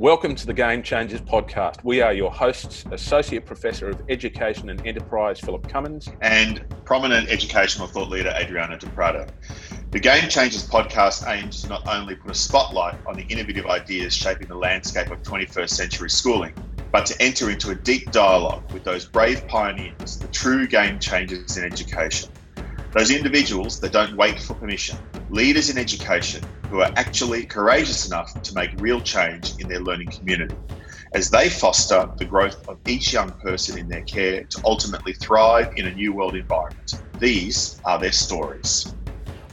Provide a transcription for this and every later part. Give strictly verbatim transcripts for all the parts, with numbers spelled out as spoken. Welcome to the Game Changers podcast. We are your hosts, Associate Professor of Education and Enterprise, Philip Cummins. And prominent educational thought leader, Adriano Di Prato. The Game Changers podcast aims to not only put a spotlight on the innovative ideas shaping the landscape of twenty-first century schooling, but to enter into a deep dialogue with those brave pioneers, the true game changers in education. Those individuals that don't wait for permission, leaders in education who are actually courageous enough to make real change in their learning community, as they foster the growth of each young person in their care to ultimately thrive in a new world environment. These are their stories.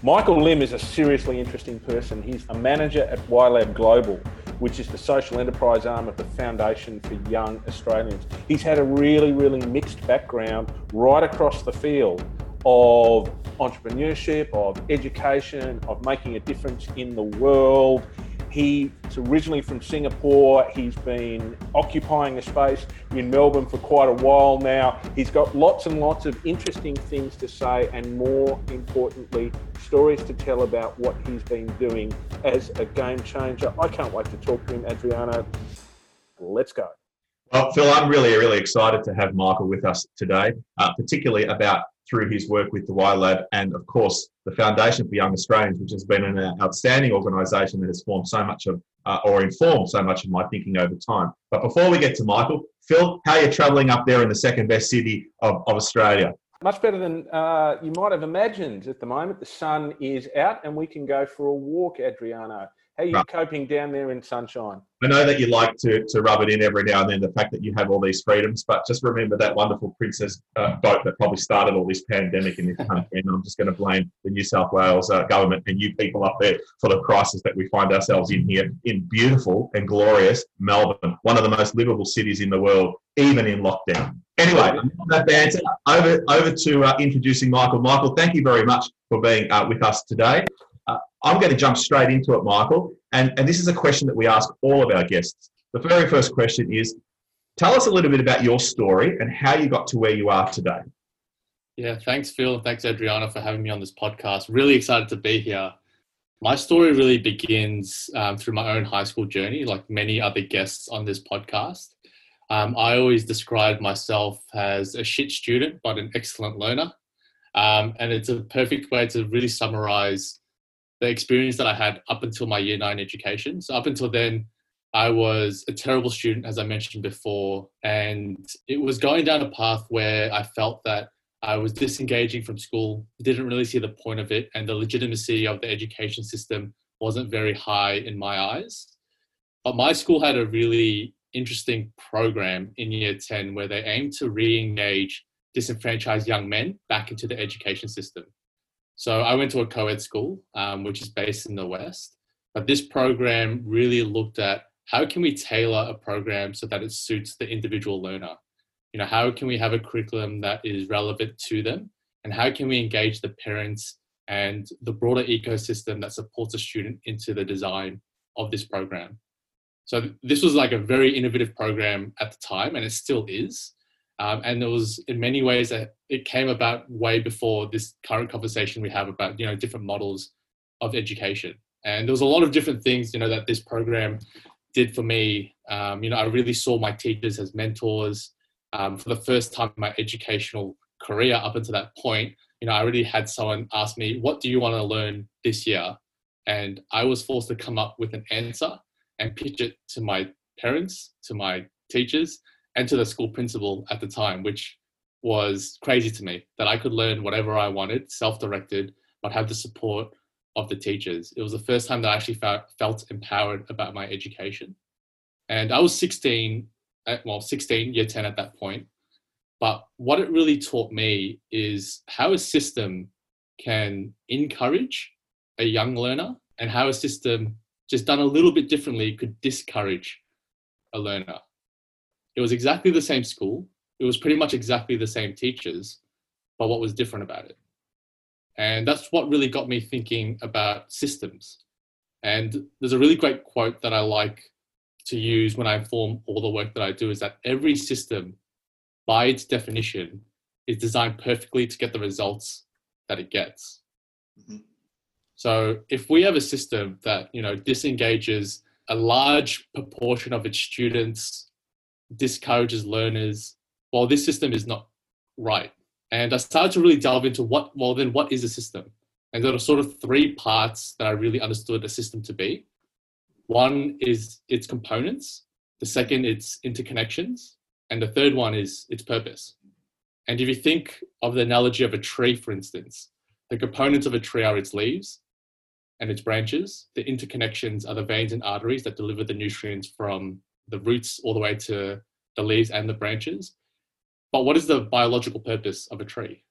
Michael Lim is a seriously interesting person. He's a manager at Y Lab Global, which is the social enterprise arm of the Foundation for Young Australians. He's had a really, really mixed background right across the field of entrepreneurship, of education, of making a difference in the world. He's originally from Singapore. He's been occupying a space in Melbourne for quite a while now. He's got lots and lots of interesting things to say, and more importantly, stories to tell about what he's been doing as a game changer. I can't wait to talk to him, Adriano. Let's go. Well, Phil, I'm really, really excited to have Michael with us today, uh, particularly about through his work with the Y Lab and, of course, the Foundation for Young Australians, which has been an outstanding organisation that has formed so much of, uh, or informed so much of my thinking over time. But before we get to Michael, Phil, how are you travelling up there in the second best city of, of Australia? Much better than uh, you might have imagined at the moment. The sun is out and we can go for a walk, Adriano. How are you right. coping down there in sunshine? I know that you like to, to rub it in every now and then, the fact that you have all these freedoms, but just remember that wonderful princess uh, boat that probably started all this pandemic in this country, and I'm just going to blame the New South Wales uh, government and you people up there for the crisis that we find ourselves in here in beautiful and glorious Melbourne, one of the most livable cities in the world, even in lockdown. Anyway, that banter, over, over to uh, introducing Michael. Michael, thank you very much for being uh, with us today. Uh, I'm going to jump straight into it, Michael, and, and this is a question that we ask all of our guests. The very first question is, tell us a little bit about your story and how you got to where you are today. Yeah, thanks, Phil. Thanks, Adriano, for having me on this podcast. Really excited to be here. My story really begins um, through my own high school journey, like many other guests on this podcast. Um, I always describe myself as a shit student, but an excellent learner. Um, and it's a perfect way to really summarize the experience that I had up until my year nine education. So up until then, I was a terrible student, as I mentioned before, and it was going down a path where I felt that I was disengaging from school, didn't really see the point of it, and the legitimacy of the education system wasn't very high in my eyes. But my school had a really interesting program in year ten where they aimed to re-engage disenfranchised young men back into the education system. So I went to a co-ed school, um, which is based in the West, but this program really looked at how can we tailor a program so that it suits the individual learner? You know, how can we have a curriculum that is relevant to them? And how can we engage the parents and the broader ecosystem that supports a student into the design of this program? So th- this was like a very innovative program at the time, and it still is. Um, and it was in many ways that it came about way before this current conversation we have about, you know, different models of education. And there was a lot of different things, you know, that this program did for me. Um, you know, I really saw my teachers as mentors. Um, for the first time in my educational career up until that point, you know, I already had someone ask me, what do you want to learn this year? And I was forced to come up with an answer and pitch it to my parents, to my teachers, and to the school principal at the time, which was crazy to me, that I could learn whatever I wanted, self-directed, but have the support of the teachers. It was the first time that I actually felt empowered about my education. And I was sixteen, well, sixteen, year ten at that point. But what it really taught me is how a system can encourage a young learner and how a system just done a little bit differently could discourage a learner. It was exactly the same school. It was pretty much exactly the same teachers, but what was different about it? And that's what really got me thinking about systems. And there's a really great quote that I like to use when I inform all the work that I do, is that every system, by its definition, is designed perfectly to get the results that it gets. Mm-hmm. So if we have a system that, you know, disengages a large proportion of its students discourages learners. Well, this system is not right. And I started to really delve into what, well, then what is a system? And there are sort of three parts that I really understood a system to be. One is its components. The second, its interconnections. And the third one is its purpose. And if you think of the analogy of a tree, for instance, the components of a tree are its leaves and its branches. The interconnections are the veins and arteries that deliver the nutrients from the roots all the way to the leaves and the branches. But what is the biological purpose of a tree?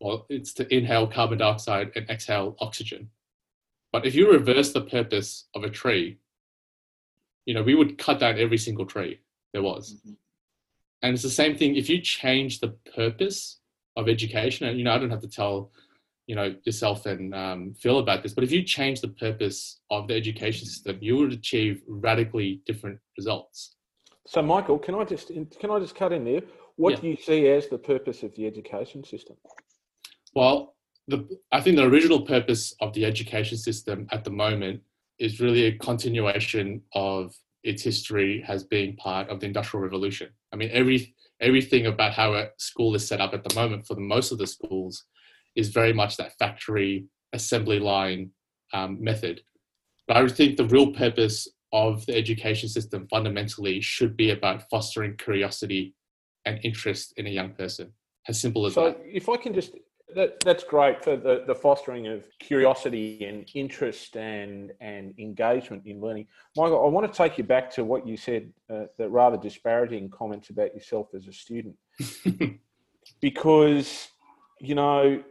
Well, it's to inhale carbon dioxide and exhale oxygen. But if you reverse the purpose of a tree, you know, we would cut down every single tree there was. Mm-hmm. And it's the same thing. If you change the purpose of education, and, you know, I don't have to tell, you know, yourself and um, Phil about this, but if you change the purpose of the education system, you would achieve radically different results. So, Michael, can I just can I just cut in there? What yeah. do you see as the purpose of the education system? Well, the, I think the original purpose of the education system at the moment is really a continuation of its history as being part of the Industrial Revolution. I mean, every everything about how a school is set up at the moment for the most of the schools is very much that factory assembly line um, method. But I think the real purpose of the education system fundamentally should be about fostering curiosity and interest in a young person. As simple as so that. So if I can just... That, that's great for the, the fostering of curiosity and interest and, and engagement in learning. Michael, I want to take you back to what you said, uh, the rather disparaging comments about yourself as a student. Because, you know,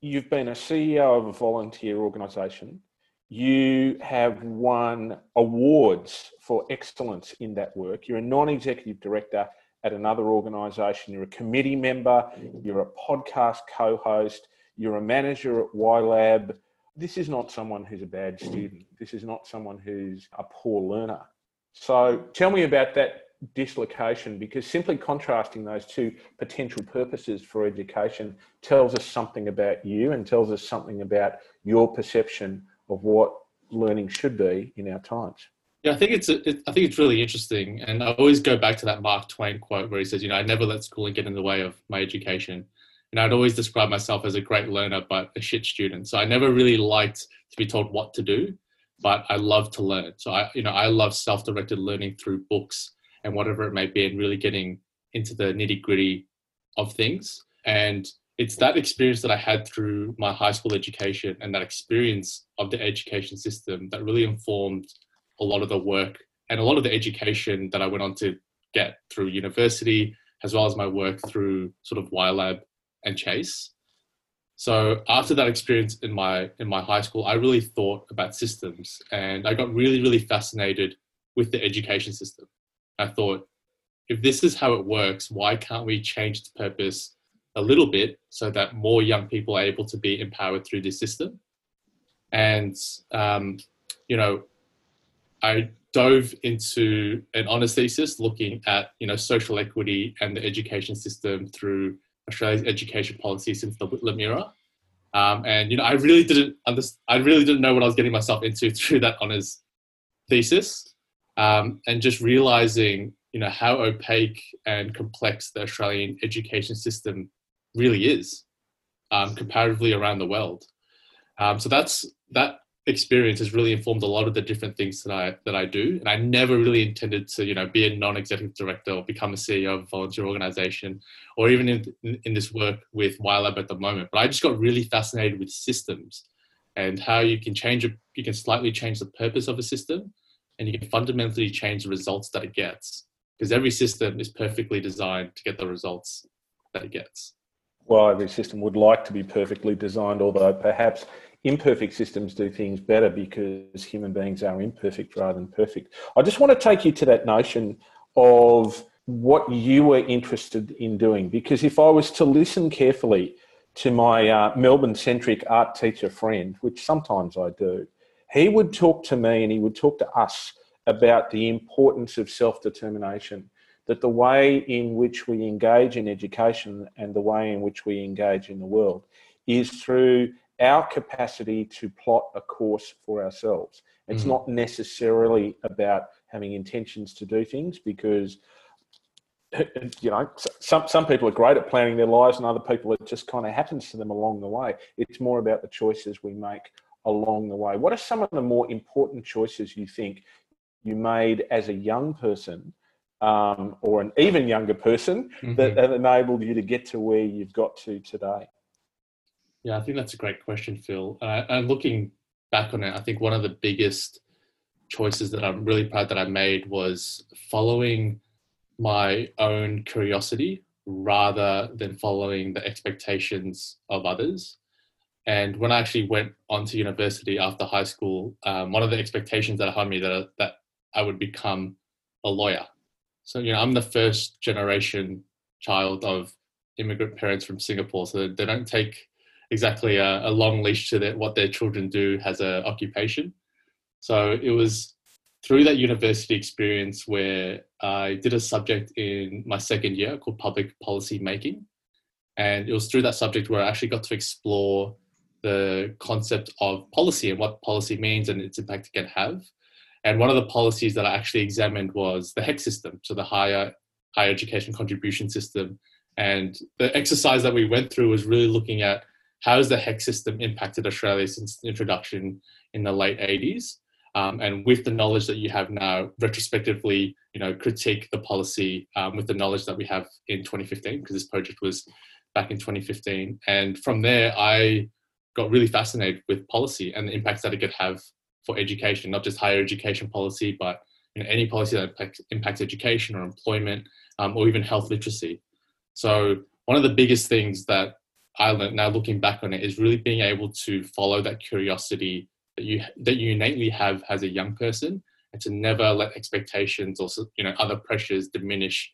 you've been a C E O of a volunteer organisation. You have won awards for excellence in that work. You're a non-executive director at another organisation, you're a committee member, you're a podcast co-host, you're a manager at Y Lab. This is not someone who's a bad student. This is not someone who's a poor learner. So tell me about that dislocation, because simply contrasting those two potential purposes for education tells us something about you and tells us something about your perception of what learning should be in our times. Yeah, I think it's it, I think it's really interesting, and I always go back to that Mark Twain quote where he says, "You know, I never let schooling get in the way of my education." And I'd always describe myself as a great learner but a shit student. So I never really liked to be told what to do, but I love to learn. So I, you know, I love self-directed learning through books and whatever it may be, and really getting into the nitty-gritty of things. And it's that experience that I had through my high school education and that experience of the education system that really informed a lot of the work and a lot of the education that I went on to get through university, as well as my work through sort of Y Lab and Chase. So after that experience in my in my high school, I really thought about systems, and I got really, really fascinated with the education system. I thought, if this is how it works, why can't we change its purpose a little bit so that more young people are able to be empowered through this system? And, um, you know, I dove into an honours thesis looking at, you know, social equity and the education system through Australia's education policy since the Whitlam era. Um, and, you know, I really didn't understand, I really didn't know what I was getting myself into through that honours thesis, um, and just realising, you know, how opaque and complex the Australian education system really is, um, comparatively around the world. Um, so that's that. Experience has really informed a lot of the different things that I that I do, and I never really intended to, you know, be a non-executive director or become a C E O of a volunteer organisation, or even in in this work with Y Lab at the moment. But I just got really fascinated with systems and how you can change it, you can slightly change the purpose of a system, and you can fundamentally change the results that it gets, because every system is perfectly designed to get the results that it gets. Well, every system would like to be perfectly designed, although perhaps imperfect systems do things better because human beings are imperfect rather than perfect. I just want to take you to that notion of what you were interested in doing, because if I was to listen carefully to my uh, Melbourne-centric art teacher friend, which sometimes I do, he would talk to me and he would talk to us about the importance of self-determination, that the way in which we engage in education and the way in which we engage in the world is through our capacity to plot a course for ourselves. It's mm-hmm. not necessarily about having intentions to do things, because, you know, some some people are great at planning their lives, and other people it just kind of happens to them along the way. It's more about the choices we make along the way. What are some of the more important choices you think you made as a young person, um, or an even younger person, mm-hmm. that have enabled you to get to where you've got to today? Yeah, I think that's a great question, Phil. Uh, and looking back on it, I think one of the biggest choices that I'm really proud that I made was following my own curiosity rather than following the expectations of others. And when I actually went on to university after high school, um, one of the expectations that I had me that that I would become a lawyer. So, you know, I'm the first generation child of immigrant parents from Singapore, so they don't take exactly a, a long leash to their, what their children do as an occupation. So it was through that university experience where I did a subject in my second year called public policy making. And it was through that subject where I actually got to explore the concept of policy and what policy means and its impact it can have. And one of the policies that I actually examined was the H E C S system, so the higher higher education contribution system. And the exercise that we went through was really looking at how has the H E C S system impacted Australia since the introduction in the late eighties? Um, and with the knowledge that you have now, retrospectively, you know, critique the policy um, with the knowledge that we have in twenty fifteen, because this project was back in twenty fifteen. And from there, I got really fascinated with policy and the impacts that it could have for education, not just higher education policy, but you know, any policy that impacts, impacts education or employment, um, or even health literacy. So one of the biggest things that I learned now looking back on it is really being able to follow that curiosity that you that you innately have as a young person, and to never let expectations or you know other pressures diminish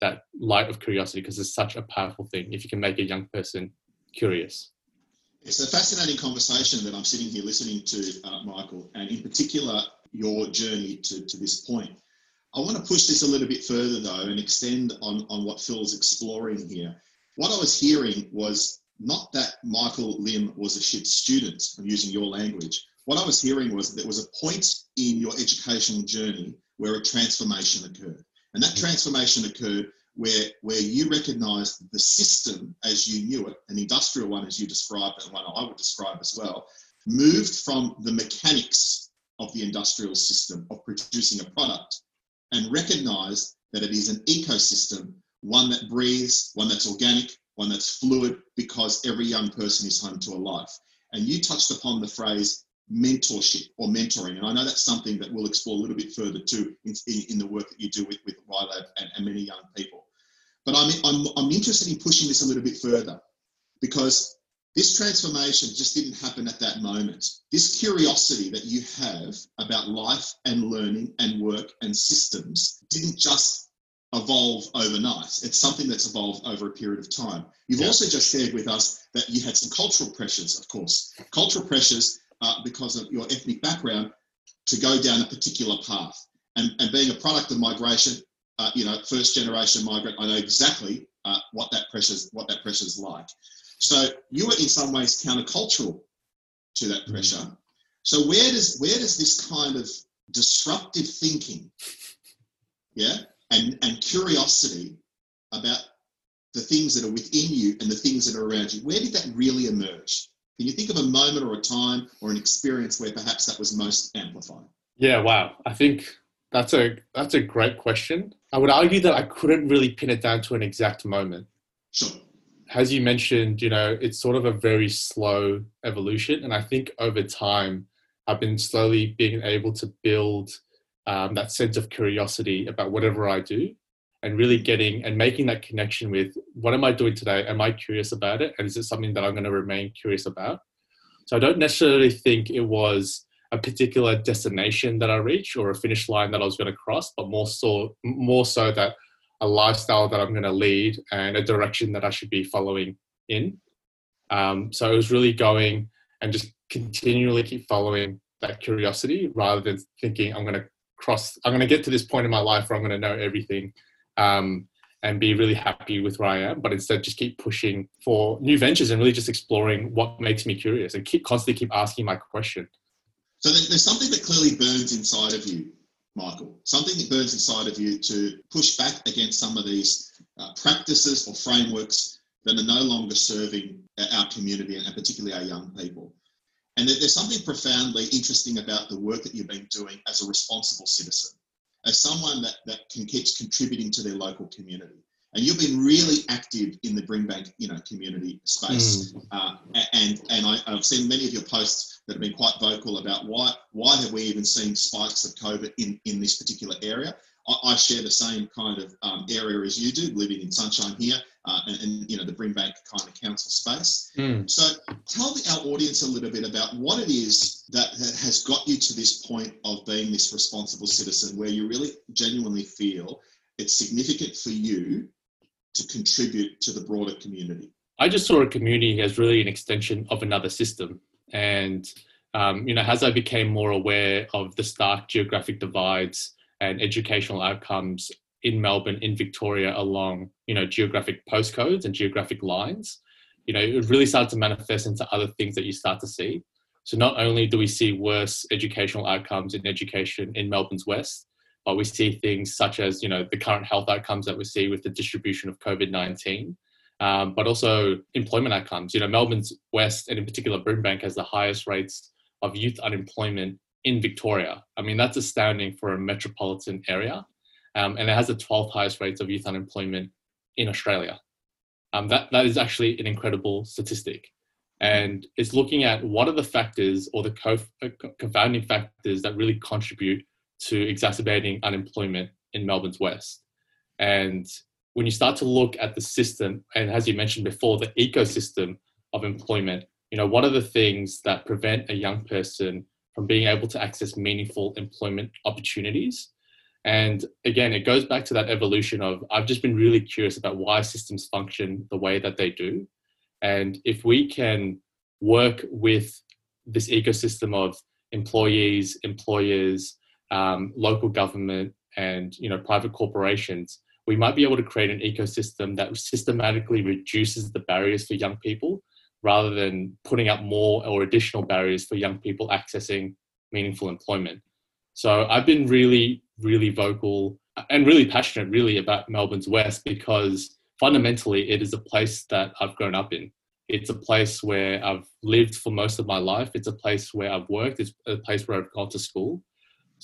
that light of curiosity, because it's such a powerful thing if you can make a young person curious. It's a fascinating conversation that I'm sitting here listening to, uh, Michael, and in particular, your journey to, to this point. I want to push this a little bit further, though, and extend on, on what Phil's exploring here. What I was hearing was not that Michael Lim was a shit student, I'm using your language. What I was hearing was that there was a point in your educational journey where a transformation occurred. And that transformation occurred where, where you recognised the system as you knew it, an industrial one as you described, and one I would describe as well, moved from the mechanics of the industrial system of producing a product and recognised that it is an ecosystem, one that breathes, one that's organic, one that's fluid, because every young person is home to a life. And you touched upon the phrase mentorship or mentoring. And I know that's something that we'll explore a little bit further too in, in, in the work that you do with, with Y Lab and, and many young people. But I'm, I'm, I'm interested in pushing this a little bit further, because this transformation just didn't happen at that moment. This curiosity that you have about life and learning and work and systems didn't just evolve overnight. It's something that's evolved over a period of time. You've yeah. also just shared with us that you had some cultural pressures, of course. Cultural pressures Uh, because of your ethnic background, to go down a particular path. And, and being a product of migration, uh, you know, first generation migrant, I know exactly uh, what that pressure's what that pressure's like. So you were in some ways countercultural to that pressure. Mm-hmm. So where does where does this kind of disruptive thinking, yeah, and, and curiosity about the things that are within you and the things that are around you, where did that really emerge? Can you think of a moment or a time or an experience where perhaps that was most amplified? Yeah, wow. I think that's a that's a great question. I would argue that I couldn't really pin it down to an exact moment. Sure. As you mentioned, you know, it's sort of a very slow evolution. And I think over time, I've been slowly being able to build um, that sense of curiosity about whatever I do, and really getting and making that connection with, what am I doing today? Am I curious about it? And is it something that I'm going to remain curious about? So I don't necessarily think it was a particular destination that I reached or a finish line that I was going to cross, but more so, more so that a lifestyle that I'm going to lead and a direction that I should be following in. Um, so it was really going and just continually keep following that curiosity rather than thinking I'm going to cross, I'm going to get to this point in my life where I'm going to know everything. Um, and be really happy with where I am, but instead just keep pushing for new ventures and really just exploring what makes me curious and keep constantly keep asking my question. So there's something that clearly burns inside of you, Michael, something that burns inside of you to push back against some of these uh, practices or frameworks that are no longer serving our community and particularly our young people. And that there's something profoundly interesting about the work that you've been doing as a responsible citizen, as someone that, that can keeps contributing to their local community. And you've been really active in the Brimbank, you know, community space. Mm. Uh, and and I, I've seen many of your posts that have been quite vocal about why why have we even seen spikes of COVID in, in this particular area. I, I share the same kind of um, area as you do, living in Sunshine here, uh, and, and, you know, the Brimbank kind of council space. Mm. So tell the, our audience a little bit about what it is that has got you to this point of being this responsible citizen where you really genuinely feel it's significant for you to contribute to the broader community. I just saw a community as really an extension of another system. And, um, you know, as I became more aware of the stark geographic divides and educational outcomes in Melbourne, in Victoria, along, you know, geographic postcodes and geographic lines, you know, it really started to manifest into other things that you start to see. So not only do we see worse educational outcomes in education in Melbourne's West, but we see things such as, you know, the current health outcomes that we see with the distribution of COVID nineteen, um, but also employment outcomes. You know, Melbourne's West, and in particular Brimbank, has the highest rates of youth unemployment in Victoria. I mean, that's astounding for a metropolitan area. Um, and it has the twelfth highest rates of youth unemployment in Australia. Um, that, that is actually an incredible statistic. And it's looking at what are the factors or the co- confounding factors that really contribute to exacerbating unemployment in Melbourne's West. And when you start to look at the system, and as you mentioned before, the ecosystem of employment, you know, what are the things that prevent a young person from being able to access meaningful employment opportunities? And again, it goes back to that evolution of, I've just been really curious about why systems function the way that they do. And if we can work with this ecosystem of employees, employers, Um, local government and, you know, private corporations, we might be able to create an ecosystem that systematically reduces the barriers for young people rather than putting up more or additional barriers for young people accessing meaningful employment. So I've been really, really vocal and really passionate really about Melbourne's West because fundamentally it is a place that I've grown up in. It's a place where I've lived for most of my life. It's a place where I've worked. It's a place where I've gone to school.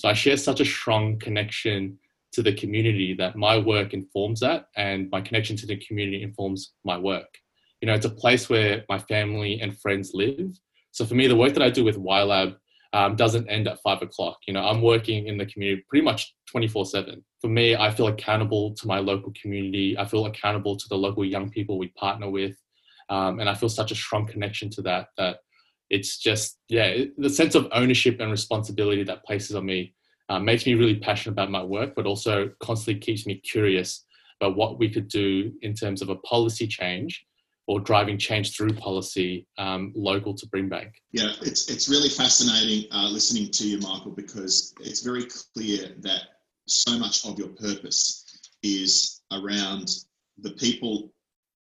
So I share such a strong connection to the community that my work informs that, and my connection to the community informs my work. You know, it's a place where my family and friends live. So for me, the work that I do with YLab um, doesn't end at five o'clock. You know, I'm working in the community pretty much twenty-four seven. For me, I feel accountable to my local community. I feel accountable to the local young people we partner with. Um, and I feel such a strong connection to that, that it's just, yeah, the sense of ownership and responsibility that places on me uh, makes me really passionate about my work, but also constantly keeps me curious about what we could do in terms of a policy change or driving change through policy um, local to Brimbank. Yeah, it's it's really fascinating uh, listening to you, Michael, because it's very clear that so much of your purpose is around the people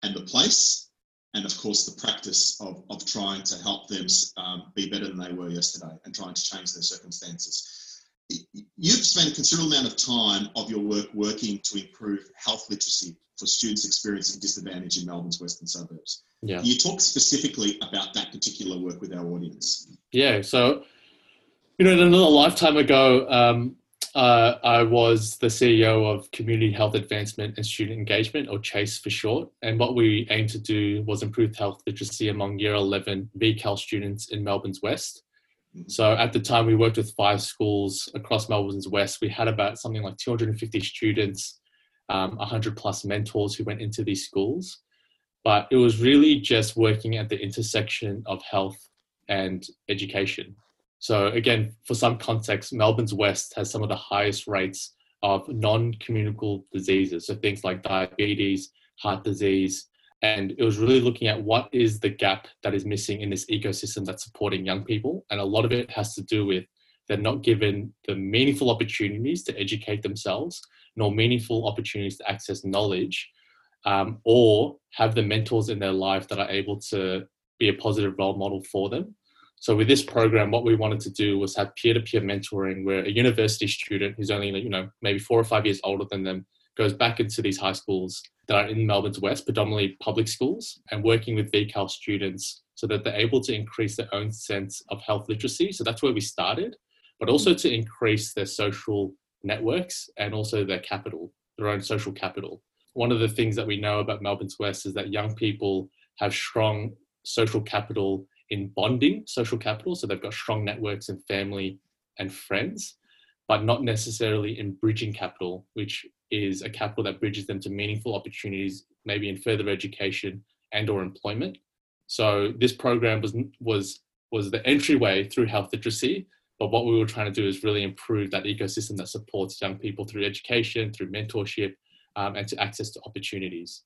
and the place, and of course the practice of, of trying to help them um, be better than they were yesterday and trying to change their circumstances. You've spent a considerable amount of time of your work working to improve health literacy for students experiencing disadvantage in Melbourne's western suburbs. Yeah. Can you talk specifically about that particular work with our audience? Yeah, so, you know, another lifetime ago, um, uh, I was the C E O of Community Health Advancement and Student Engagement, or Chase for short. And what we aimed to do was improve health literacy among Year eleven V CAL students in Melbourne's West. So at the time we worked with five schools across Melbourne's West. We had about something like two hundred fifty students, um, one hundred plus mentors who went into these schools. But it was really just working at the intersection of health and education. So again, for some context, Melbourne's West has some of the highest rates of non-communicable diseases. So things like diabetes, heart disease, and it was really looking at what is the gap that is missing in this ecosystem that's supporting young people. And a lot of it has to do with They're not given the meaningful opportunities to educate themselves, nor meaningful opportunities to access knowledge, um, or have the mentors in their life that are able to be a positive role model for them. So with this program, what we wanted to do was have peer-to-peer mentoring, where a university student who's only, you know, maybe four or five years older than them goes back into these high schools that are in Melbourne's West, predominantly public schools, and working with V CAL students so that they're able to increase their own sense of health literacy. So that's where we started, but also to increase their social networks and also their capital, their own social capital. One of the things that we know about Melbourne's West is that young people have strong social capital in bonding, social capital. So they've got strong networks in family and friends, but not necessarily in bridging capital, which is a capital that bridges them to meaningful opportunities, maybe in further education and or employment. So this program was was was the entryway through health literacy, but what we were trying to do is really improve that ecosystem that supports young people through education, through mentorship, um, and to access to opportunities.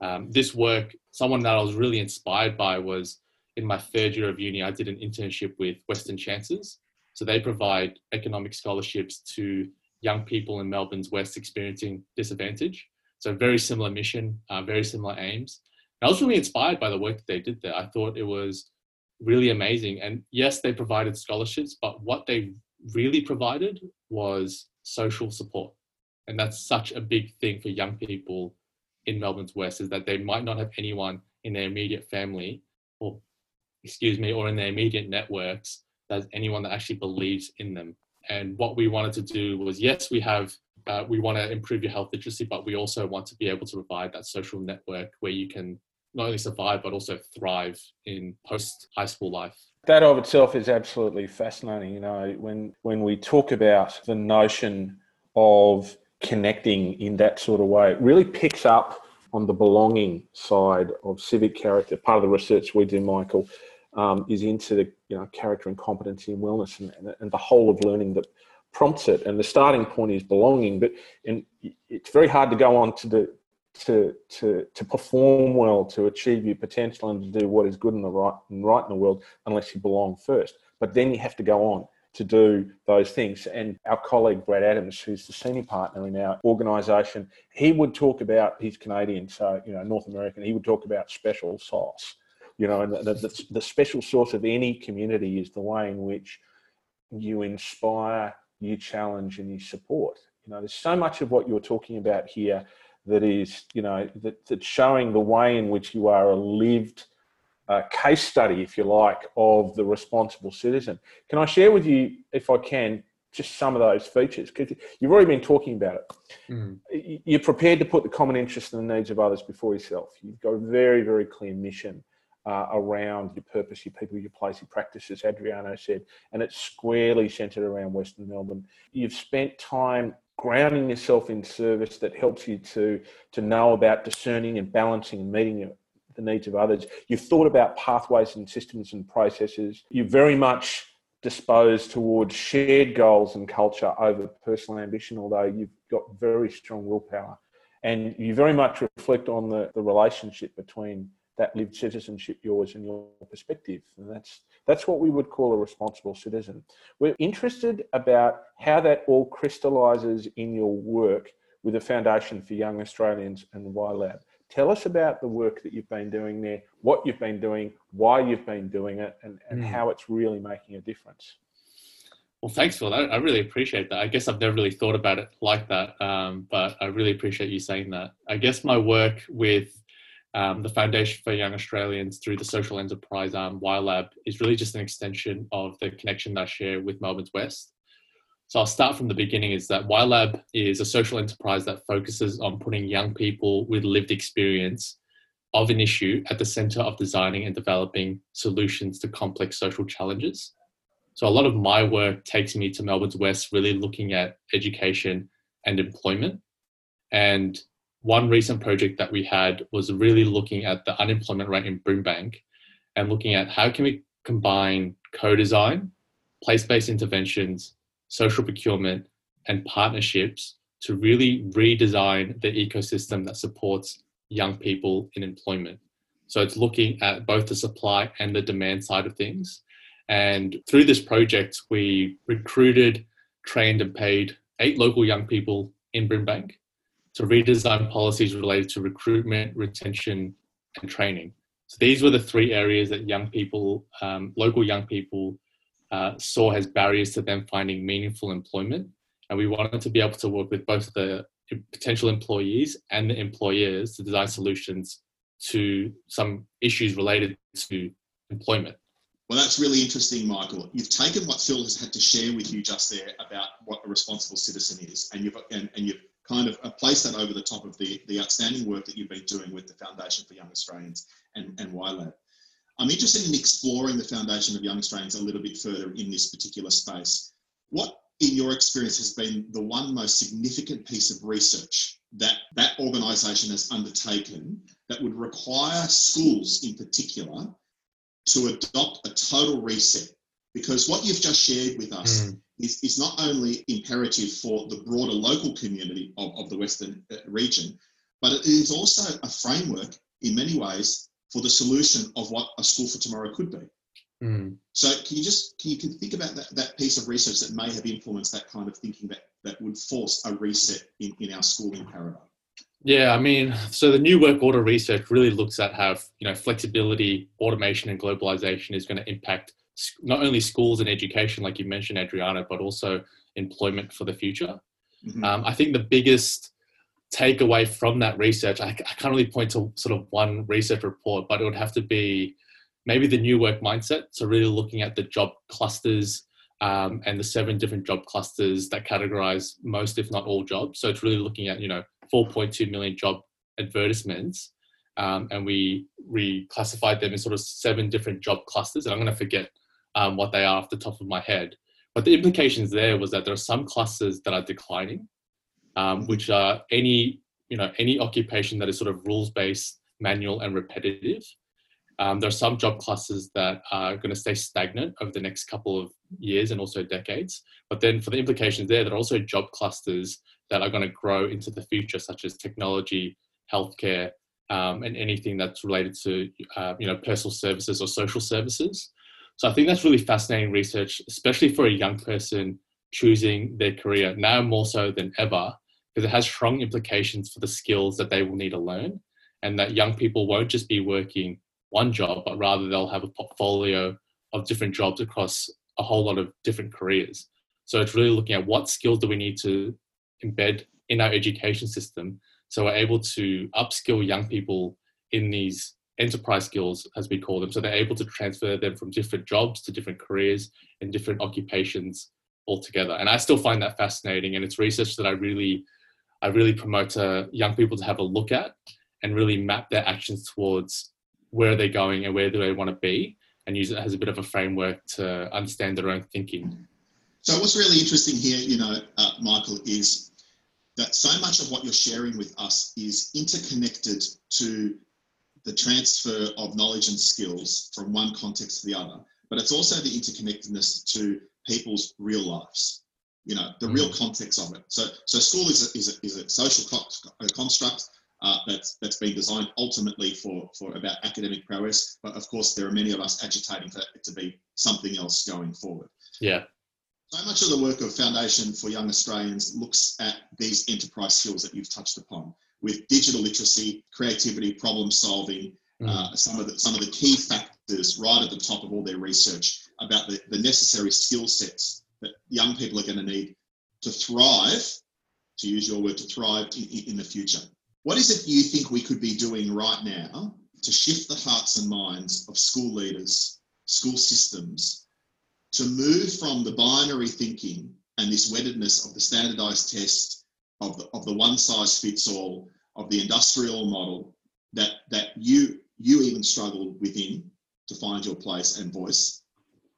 Um, this work, someone that I was really inspired by was in my third year of uni, I did an internship with Western Chances. So they provide economic scholarships to young people in Melbourne's West experiencing disadvantage. So very similar mission, uh, very similar aims. And I was really inspired by the work that they did there. I thought it was really amazing. And yes, they provided scholarships, but what they really provided was social support. And that's such a big thing for young people in Melbourne's West, is that they might not have anyone in their immediate family or, excuse me, or in their immediate networks that's anyone that actually believes in them. And what we wanted to do was, yes, we have, uh, we want to improve your health literacy, but we also want to be able to provide that social network where you can not only survive, but also thrive in post-high school life. That of itself is absolutely fascinating. You know, when, when we talk about the notion of connecting in that sort of way, it really picks up on the belonging side of civic character. Part of the research we do, Michael, Um, is into the you know character and competency and wellness and, and, and the whole of learning that prompts it. And the starting point is belonging, but and it's very hard to go on to the to to to perform well, to achieve your potential, and to do what is good and the right and right in the world unless you belong first. But then you have to go on to do those things. And our colleague Brad Adams, who's the senior partner in our organisation, he would talk about, he's Canadian, so you know North American. He would talk about special sauce. You know, and the, the, the special source of any community is the way in which you inspire, you challenge, and you support. You know, there's so much of what you're talking about here that is, you know, that, that's showing the way in which you are a lived uh, case study, if you like, of the responsible citizen. Can I share with you, if I can, just some of those features? Because you've already been talking about it. Mm. You're prepared to put the common interests and the needs of others before yourself. You've got a very, very clear mission Uh, around your purpose, your people, your place, your practices, Adriano said, and it's squarely centred around Western Melbourne. You've spent time grounding yourself in service that helps you to, to know about discerning and balancing and meeting the needs of others. You've thought about pathways and systems and processes. You're very much disposed towards shared goals and culture over personal ambition, although you've got very strong willpower. And you very much reflect on the, the relationship between that lived citizenship, yours and your perspective. And that's that's what we would call a responsible citizen. We're interested about how that all crystallises in your work with the Foundation for Young Australians and Y Lab. Tell us about the work that you've been doing there, what you've been doing, why you've been doing it, and, and mm. how it's really making a difference. Well, thanks, Phil. I, I really appreciate that. I guess I've never really thought about it like that, um, but I really appreciate you saying that. I guess my work with Um, the Foundation for Young Australians through the social enterprise arm, Y Lab, is really just an extension of the connection that I share with Melbourne's West. So I'll start from the beginning, is that Y Lab is a social enterprise that focuses on putting young people with lived experience of an issue at the centre of designing and developing solutions to complex social challenges. So a lot of my work takes me to Melbourne's West, really looking at education and employment. And one recent project that we had was really looking at the unemployment rate in Brimbank and looking at how can we combine co-design, place-based interventions, social procurement, and partnerships to really redesign the ecosystem that supports young people in employment. So it's looking at both the supply and the demand side of things And through this project, we recruited, trained and paid eight local young people in Brimbank to redesign policies related to recruitment, retention and training. So these were the three areas that young people, um, local young people uh, saw as barriers to them finding meaningful employment. And we wanted to be able to work with both the potential employees and the employers to design solutions to some issues related to employment. Well, that's really interesting, Michael. You've taken what Phil has had to share with you just there about what a responsible citizen is, and you've and, and you've kind of placed that over the top of the, the outstanding work that you've been doing with the Foundation for Young Australians and, and Y Lab. I'm interested in exploring the Foundation of Young Australians a little bit further in this particular space. What, in your experience, has been the one most significant piece of research that that organisation has undertaken that would require schools in particular to adopt a total reset? Because what you've just shared with us mm. is, is not only imperative for the broader local community of, of the Western region, but it is also a framework in many ways for the solution of what a school for tomorrow could be. Mm. So can you just can you can think about that, that piece of research that may have influenced that kind of thinking that, that would force a reset in, in our schooling paradigm? Yeah, I mean, so the new work order research really looks at how, you know, flexibility, automation and globalization is going to impact not only schools and education, like you mentioned, Adriano, but also employment for the future. Mm-hmm. Um, I think the biggest takeaway from that research, I, I can't really point to sort of one research report, but it would have to be maybe the new work mindset. So really looking at the job clusters um, and the seven different job clusters that categorize most, if not all jobs. So it's really looking at, you know, four point two million job advertisements, um, and we reclassified them in sort of seven different job clusters. And I'm going to forget um, what they are off the top of my head. But the implications there was that there are some clusters that are declining, um, which are any, you know, any occupation that is sort of rules-based, manual and repetitive. Um, there are some job clusters that are going to stay stagnant over the next couple of years and also decades. But then for the implications there, there are also job clusters that are going to grow into the future, such as technology, healthcare, um, and anything that's related to, uh, you know, personal services or social services. So I think that's really fascinating research, especially for a young person choosing their career now more so than ever, because it has strong implications for the skills that they will need to learn, and that young people won't just be working one job, but rather they'll have a portfolio of different jobs across a whole lot of different careers. So it's really looking at what skills do we need to embed in our education system, so we're able to upskill young people in these enterprise skills, as we call them, so they're able to transfer them from different jobs to different careers and different occupations altogether. And I still find that fascinating, and it's research that I really, I really promote to young people to have a look at and really map their actions towards where are they going and where do they want to be, and use it as a bit of a framework to understand their own thinking. So what's really interesting here, you know, uh, Michael, is that so much of what you're sharing with us is interconnected to the transfer of knowledge and skills from one context to the other, but it's also the interconnectedness to people's real lives, you know, the mm. real context of it. So so school is a, is a, is a social co- construct uh, that's, that's been designed ultimately for, for about academic prowess, but of course there are many of us agitating for it to be something else going forward. Yeah. So much of the work of Foundation for Young Australians looks at these enterprise skills that you've touched upon, with digital literacy, creativity, problem solving, mm. uh, some, of the, some of the key factors right at the top of all their research about the, the necessary skill sets that young people are going to need to thrive, to use your word, to thrive in, in the future. What is it you think we could be doing right now to shift the hearts and minds of school leaders, school systems, to move from the binary thinking and this weddedness of the standardised test, of the, of the one-size-fits-all, of the industrial model that, that you, you even struggled within to find your place and voice?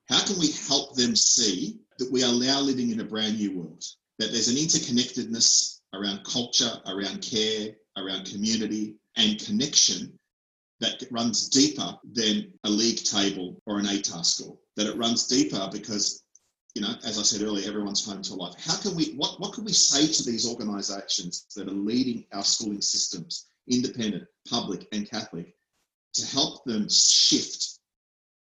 How can we help them see that we are now living in a brand new world, that there's an interconnectedness around culture, around care, around community and connection that runs deeper than a league table or an A T A R score, that it runs deeper because, you know, as I said earlier, everyone's home to life. How can we, what, what can we say to these organisations that are leading our schooling systems, independent, public and Catholic, to help them shift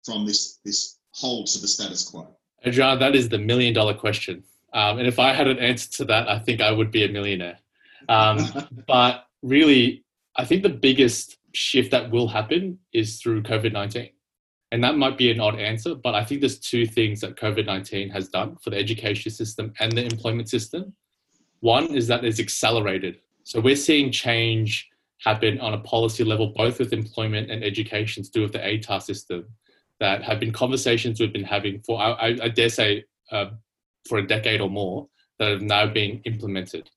from this, this hold to the status quo? Adrian, that is the million dollar question. Um, and if I had an answer to that, I think I would be a millionaire. Um, but really, I think the biggest shift that will happen is through COVID nineteen. And that might be an odd answer, but I think there's two things that COVID nineteen has done for the education system and the employment system. One is that it's accelerated. So we're seeing change happen on a policy level, both with employment and education to do with the A T A R system, that have been conversations we've been having for, I, I dare say, uh, for a decade or more, that have now been implemented.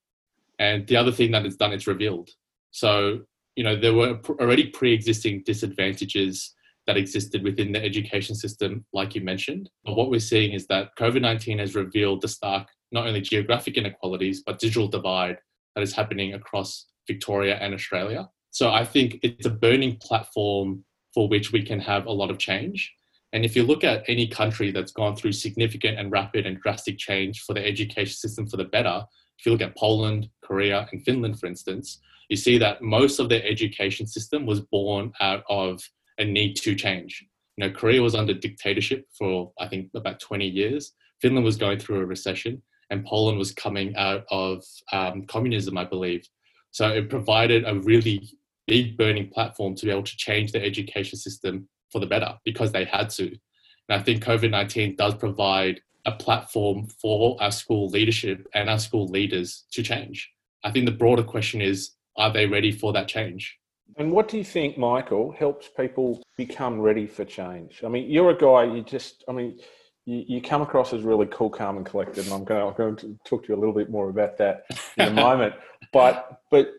And the other thing that it's done, it's revealed. So, you know, there were already pre-existing disadvantages that existed within the education system, like you mentioned. But what we're seeing is that COVID nineteen has revealed the stark, not only geographic inequalities, but digital divide that is happening across Victoria and Australia. So I think it's a burning platform for which we can have a lot of change. And if you look at any country that's gone through significant and rapid and drastic change for the education system for the better, if you look at Poland, Korea, and Finland, for instance, you see that most of their education system was born out of a need to change. You know, Korea was under dictatorship for, I think, about twenty years. Finland was going through a recession, and Poland was coming out of um, communism, I believe. So it provided a really big burning platform to be able to change the education system for the better because they had to. And I think COVID nineteen does provide a platform for our school leadership and our school leaders to change. I think the broader question is, are they ready for that change? And what do you think, Michael, helps people become ready for change? I mean, you're a guy, you just, I mean, you, you come across as really cool, calm and collected. And I'm going, I'm going to talk to you a little bit more about that in a moment. But but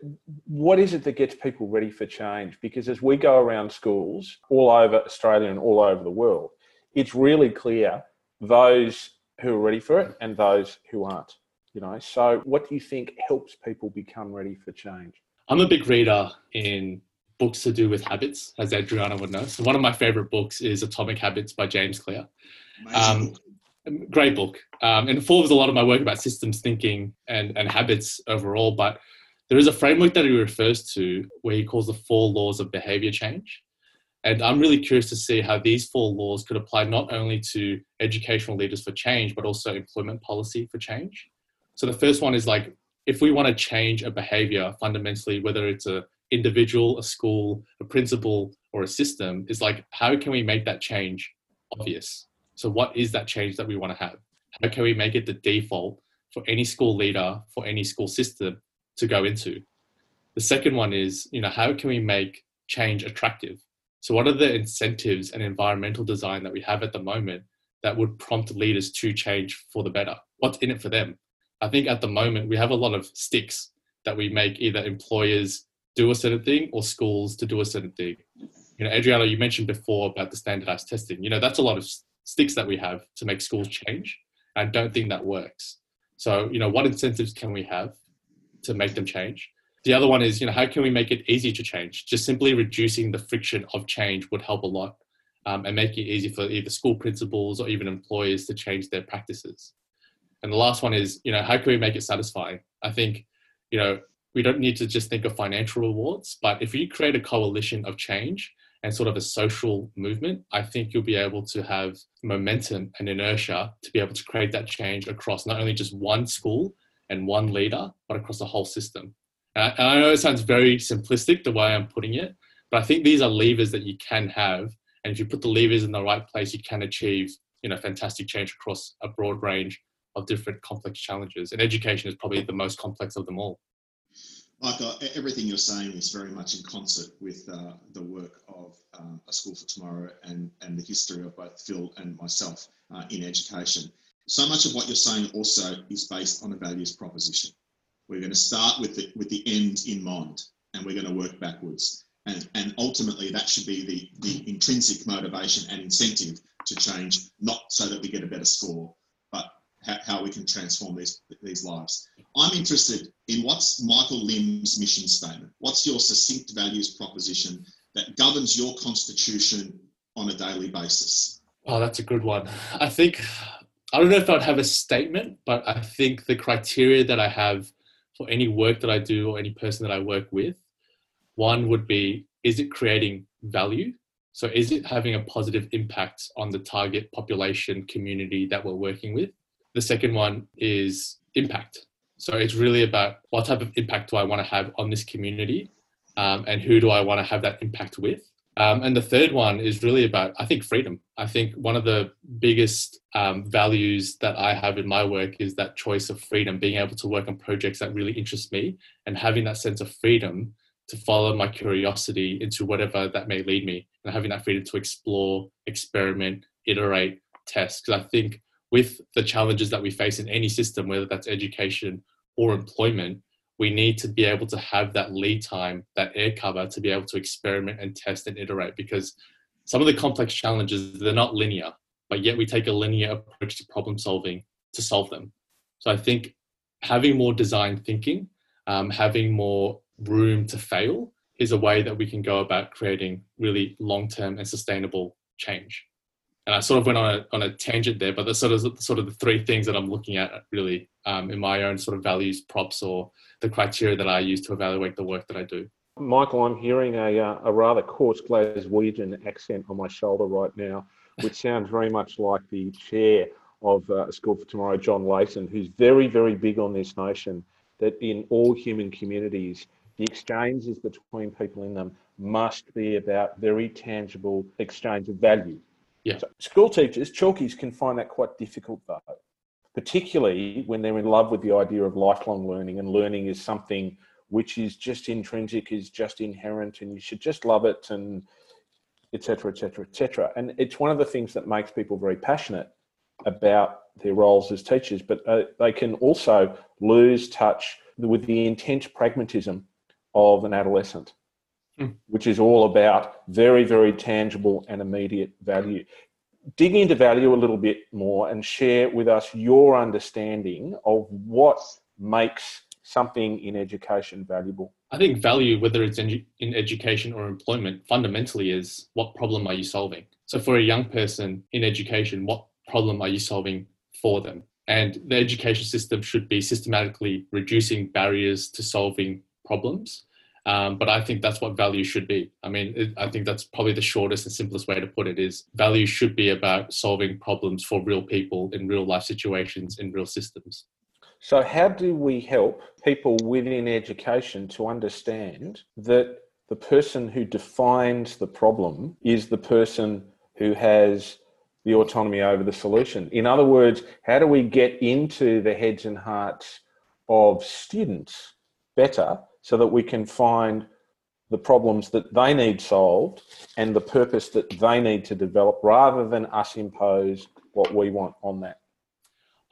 what is it that gets people ready for change? Because as we go around schools all over Australia and all over the world, it's really clear those who are ready for it and those who aren't, you know. So what do you think helps people become ready for change? I'm a big reader in books to do with habits, as Adriana would know. So one of my favorite books is Atomic Habits by James Clear. Um, great book. Um, and it informs a lot of my work about systems thinking and, and habits overall. But there is a framework that he refers to where he calls the four laws of behavior change. And I'm really curious to see how these four laws could apply not only to educational leaders for change, but also employment policy for change. So the first one is like, if we want to change a behavior fundamentally, whether it's an individual, a school, a principal, or a system, is like, how can we make that change obvious? So what is that change that we want to have? How can we make it the default for any school leader, for any school system to go into? The second one is, you know, how can we make change attractive? So what are the incentives and environmental design that we have at the moment that would prompt leaders to change for the better? What's in it for them? I think at the moment we have a lot of sticks that we make either employers do a certain thing or schools to do a certain thing. You know, Adriano, you mentioned before about the standardized testing. You know, that's a lot of sticks that we have to make schools change. I don't think that works. So, you know, what incentives can we have to make them change? The other one is, you know, how can we make it easy to change? Just simply reducing the friction of change would help a lot, um, and make it easy for either school principals or even employers to change their practices. And the last one is, you know, how can we make it satisfying? I think, you know, we don't need to just think of financial rewards, but if you create a coalition of change and sort of a social movement, I think you'll be able to have momentum and inertia to be able to create that change across not only just one school and one leader, but across the whole system. And I, and I know it sounds very simplistic the way I'm putting it, but I think these are levers that you can have. And if you put the levers in the right place, you can achieve, you know, fantastic change across a broad range of different complex challenges. And education is probably the most complex of them all. Michael, everything you're saying is very much in concert with uh, the work of um, A School for Tomorrow and, and the history of both Phil and myself uh, in education. So much of what you're saying also is based on a values proposition. We're going to start with the, with the end in mind, and we're going to work backwards. And, and ultimately that should be the, the intrinsic motivation and incentive to change, not so that we get a better score, but how we can transform these, these lives. I'm interested in what's Michael Lim's mission statement. What's your succinct values proposition that governs your constitution on a daily basis? Oh, that's a good one. I think, I don't know if I'd have a statement, but I think the criteria that I have for any work that I do or any person that I work with, one would be, is it creating value? So is it having a positive impact on the target population community that we're working with? The second one is impact. So it's really about what type of impact do I want to have on this community, um, and who do I want to have that impact with? Um, and the third one is really about, I think, freedom. I think one of the biggest um, values that I have in my work is that choice of freedom, being able to work on projects that really interest me and having that sense of freedom to follow my curiosity into whatever that may lead me, and having that freedom to explore, experiment, iterate, test. Because I think with the challenges that we face in any system, whether that's education or employment, we need to be able to have that lead time, that air cover, to be able to experiment and test and iterate, because some of the complex challenges, they're not linear, but yet we take a linear approach to problem solving to solve them. So I think having more design thinking, um, having more room to fail is a way that we can go about creating really long-term and sustainable change. And I sort of went on a, on a tangent there, but that's sort of, sort of the three things that I'm looking at really um, in my own sort of values, props, or the criteria that I use to evaluate the work that I do. Michael, I'm hearing a, uh, a rather coarse Glaswegian accent on my shoulder right now, which sounds very much like the chair of uh, School for Tomorrow, John Layson, who's very, very big on this notion that in all human communities, the exchanges between people in them must be about very tangible exchange of value. Yeah. So school teachers, chalkies, can find that quite difficult though, particularly when they're in love with the idea of lifelong learning, and learning is something which is just intrinsic, is just inherent, and you should just love it, and et cetera, et cetera, et cetera. And it's one of the things that makes people very passionate about their roles as teachers, but uh, they can also lose touch with the intense pragmatism of an adolescent. Mm. Which is all about very, very tangible and immediate value. Dig into value a little bit more and share with us your understanding of what makes something in education valuable. I think value, whether it's in, in education or employment, fundamentally is what problem are you solving? So for a young person in education, what problem are you solving for them? And the education system should be systematically reducing barriers to solving problems. Um, but I think that's what value should be. I mean, it, I think that's probably the shortest and simplest way to put it is value should be about solving problems for real people in real life situations, in real systems. So how do we help people within education to understand that the person who defines the problem is the person who has the autonomy over the solution? In other words, how do we get into the heads and hearts of students better, so that we can find the problems that they need solved and the purpose that they need to develop, rather than us impose what we want on that?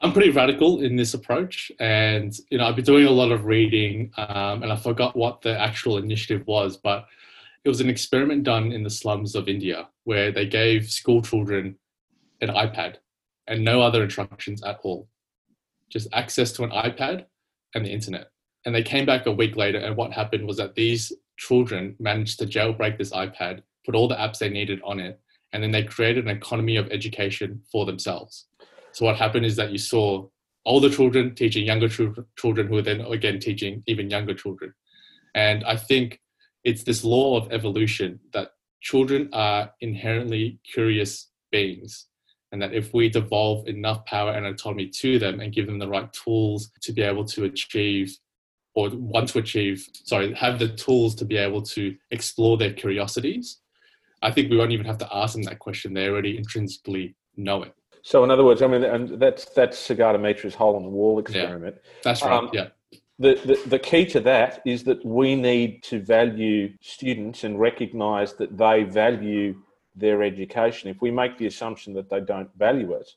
I'm pretty radical in this approach, and you know, I've been doing a lot of reading, um, and I forgot what the actual initiative was, but it was an experiment done in the slums of India where they gave school children an iPad and no other instructions at all, just access to an iPad and the internet. And they came back a week later, and what happened was that these children managed to jailbreak this iPad, put all the apps they needed on it, and then they created an economy of education for themselves. So what happened is that you saw older children teaching younger children, who were then again teaching even younger children. And I think it's this law of evolution that children are inherently curious beings, and that if we devolve enough power and autonomy to them and give them the right tools to be able to achieve or want to achieve, sorry, have the tools to be able to explore their curiosities, I think we won't even have to ask them that question. They already intrinsically know it. So in other words, I mean, and that's that's Sugata Mitra's hole in the wall experiment. Yeah, that's right, um, yeah. The, the, the key to that is that we need to value students and recognise that they value their education. If we make the assumption that they don't value it,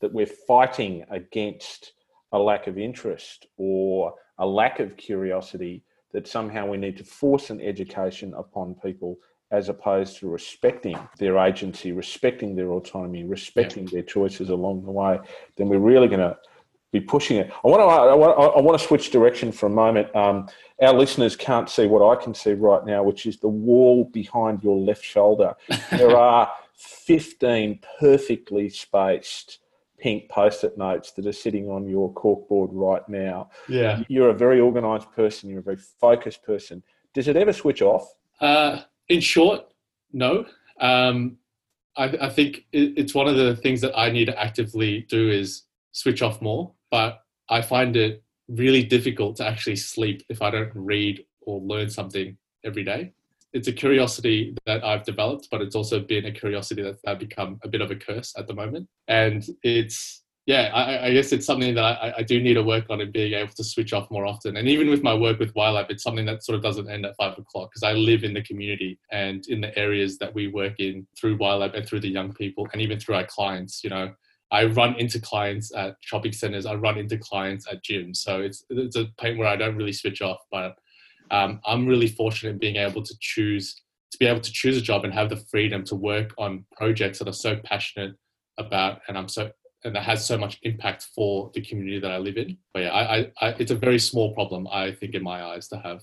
that we're fighting against a lack of interest or a lack of curiosity, that somehow we need to force an education upon people, as opposed to respecting their agency, respecting their autonomy, respecting yeah. their choices along the way, then we're really going to be pushing it. I want to I want, I want to switch direction for a moment. Um, our listeners can't see what I can see right now, which is the wall behind your left shoulder. There are fifteen perfectly spaced pink post-it notes that are sitting on your corkboard right now. Yeah. You're a very organised person. You're a very focused person. Does it ever switch off? Uh, in short, no. um, I, I think it, it's one of the things that I need to actively do is switch off more, but I find it really difficult to actually sleep if I don't read or learn something every day. It's a curiosity that I've developed, but it's also been a curiosity that's now become a bit of a curse at the moment. And it's, yeah, I, I guess it's something that I, I do need to work on, and being able to switch off more often. And even with my work with YLab, it's something that sort of doesn't end at five o'clock because I live in the community and in the areas that we work in through YLab and through the young people and even through our clients, you know. I run into clients at shopping centers. I run into clients at gyms. So it's it's a point where I don't really switch off, but um, I'm really fortunate in being able to choose, to be able to choose a job and have the freedom to work on projects that are so passionate about, and I'm so, and that has so much impact for the community that I live in. But yeah, I, I, I it's a very small problem, I think, in my eyes to have.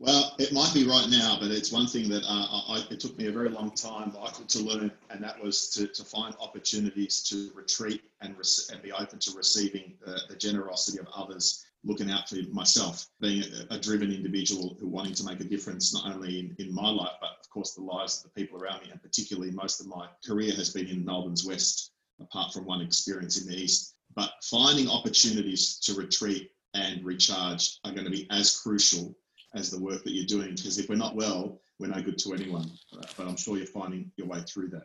Well, it might be right now, but it's one thing that uh, I, it took me a very long time, Michael, to learn, and that was to, to find opportunities to retreat and, rec- and be open to receiving the, the generosity of others, looking out for myself, being a, a driven individual who wanting to make a difference, not only in, in my life, but of course the lives of the people around me, and particularly most of my career has been in Melbourne's West, apart from one experience in the East. But finding opportunities to retreat and recharge are going to be as crucial as the work that you're doing, because if we're not well, we're no good to anyone. But I'm sure you're finding your way through that.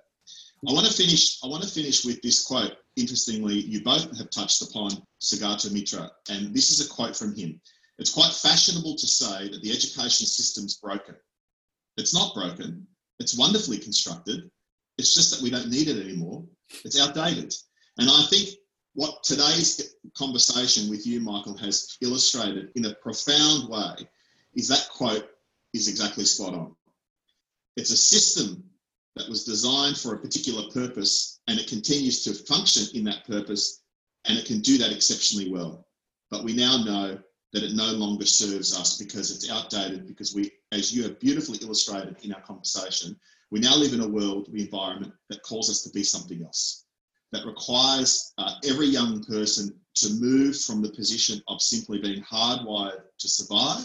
I want to finish I want to finish with this quote. Interestingly, you both have touched upon Sugata Mitra, and this is a quote from him. It's quite fashionable to say that the education system's broken. It's not broken. It's wonderfully constructed. It's just that we don't need it anymore. It's outdated. And I think what today's conversation with you, Michael, has illustrated in a profound way is that quote is exactly spot on. It's a system that was designed for a particular purpose, and it continues to function in that purpose, and it can do that exceptionally well. But we now know that it no longer serves us because it's outdated, because we, as you have beautifully illustrated in our conversation, we now live in a world, the environment that calls us to be something else, that requires uh, every young person to move from the position of simply being hardwired to survive,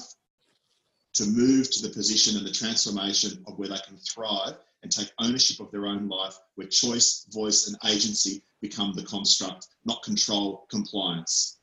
to move to the position and the transformation of where they can thrive and take ownership of their own life, where choice, voice, and agency become the construct, not control, compliance.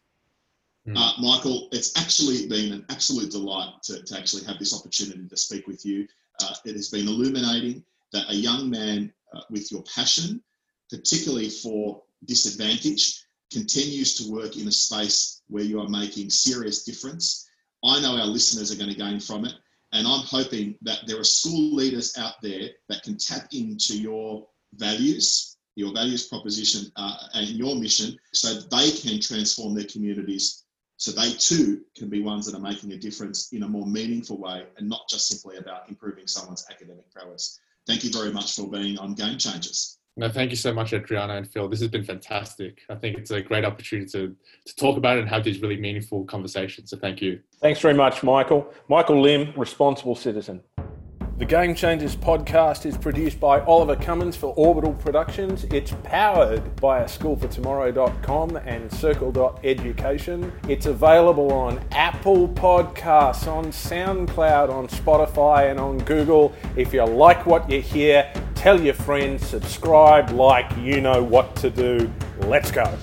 Mm. Uh, Michael, it's actually been an absolute delight to, to actually have this opportunity to speak with you. Uh, it has been illuminating that a young man uh, with your passion, particularly for disadvantage, continues to work in a space where you are making serious difference. I know our listeners are going to gain from it, and I'm hoping that there are school leaders out there that can tap into your values, your values proposition uh, and your mission, so that they can transform their communities, so they too can be ones that are making a difference in a more meaningful way, and not just simply about improving someone's academic prowess. Thank you very much for being on Game Changers. No, thank you so much, Adriano and Phil. This has been fantastic. I think it's a great opportunity to, to talk about it and have these really meaningful conversations. So thank you. Thanks very much, Michael. Michael Lim, Responsible Citizen. The Game Changers podcast is produced by Oliver Cummins for Orbital Productions. It's powered by school for tomorrow dot com and circle dot education. It's available on Apple Podcasts, on SoundCloud, on Spotify, and on Google. If you like what you hear, tell your friends, subscribe, like, you know what to do. Let's go.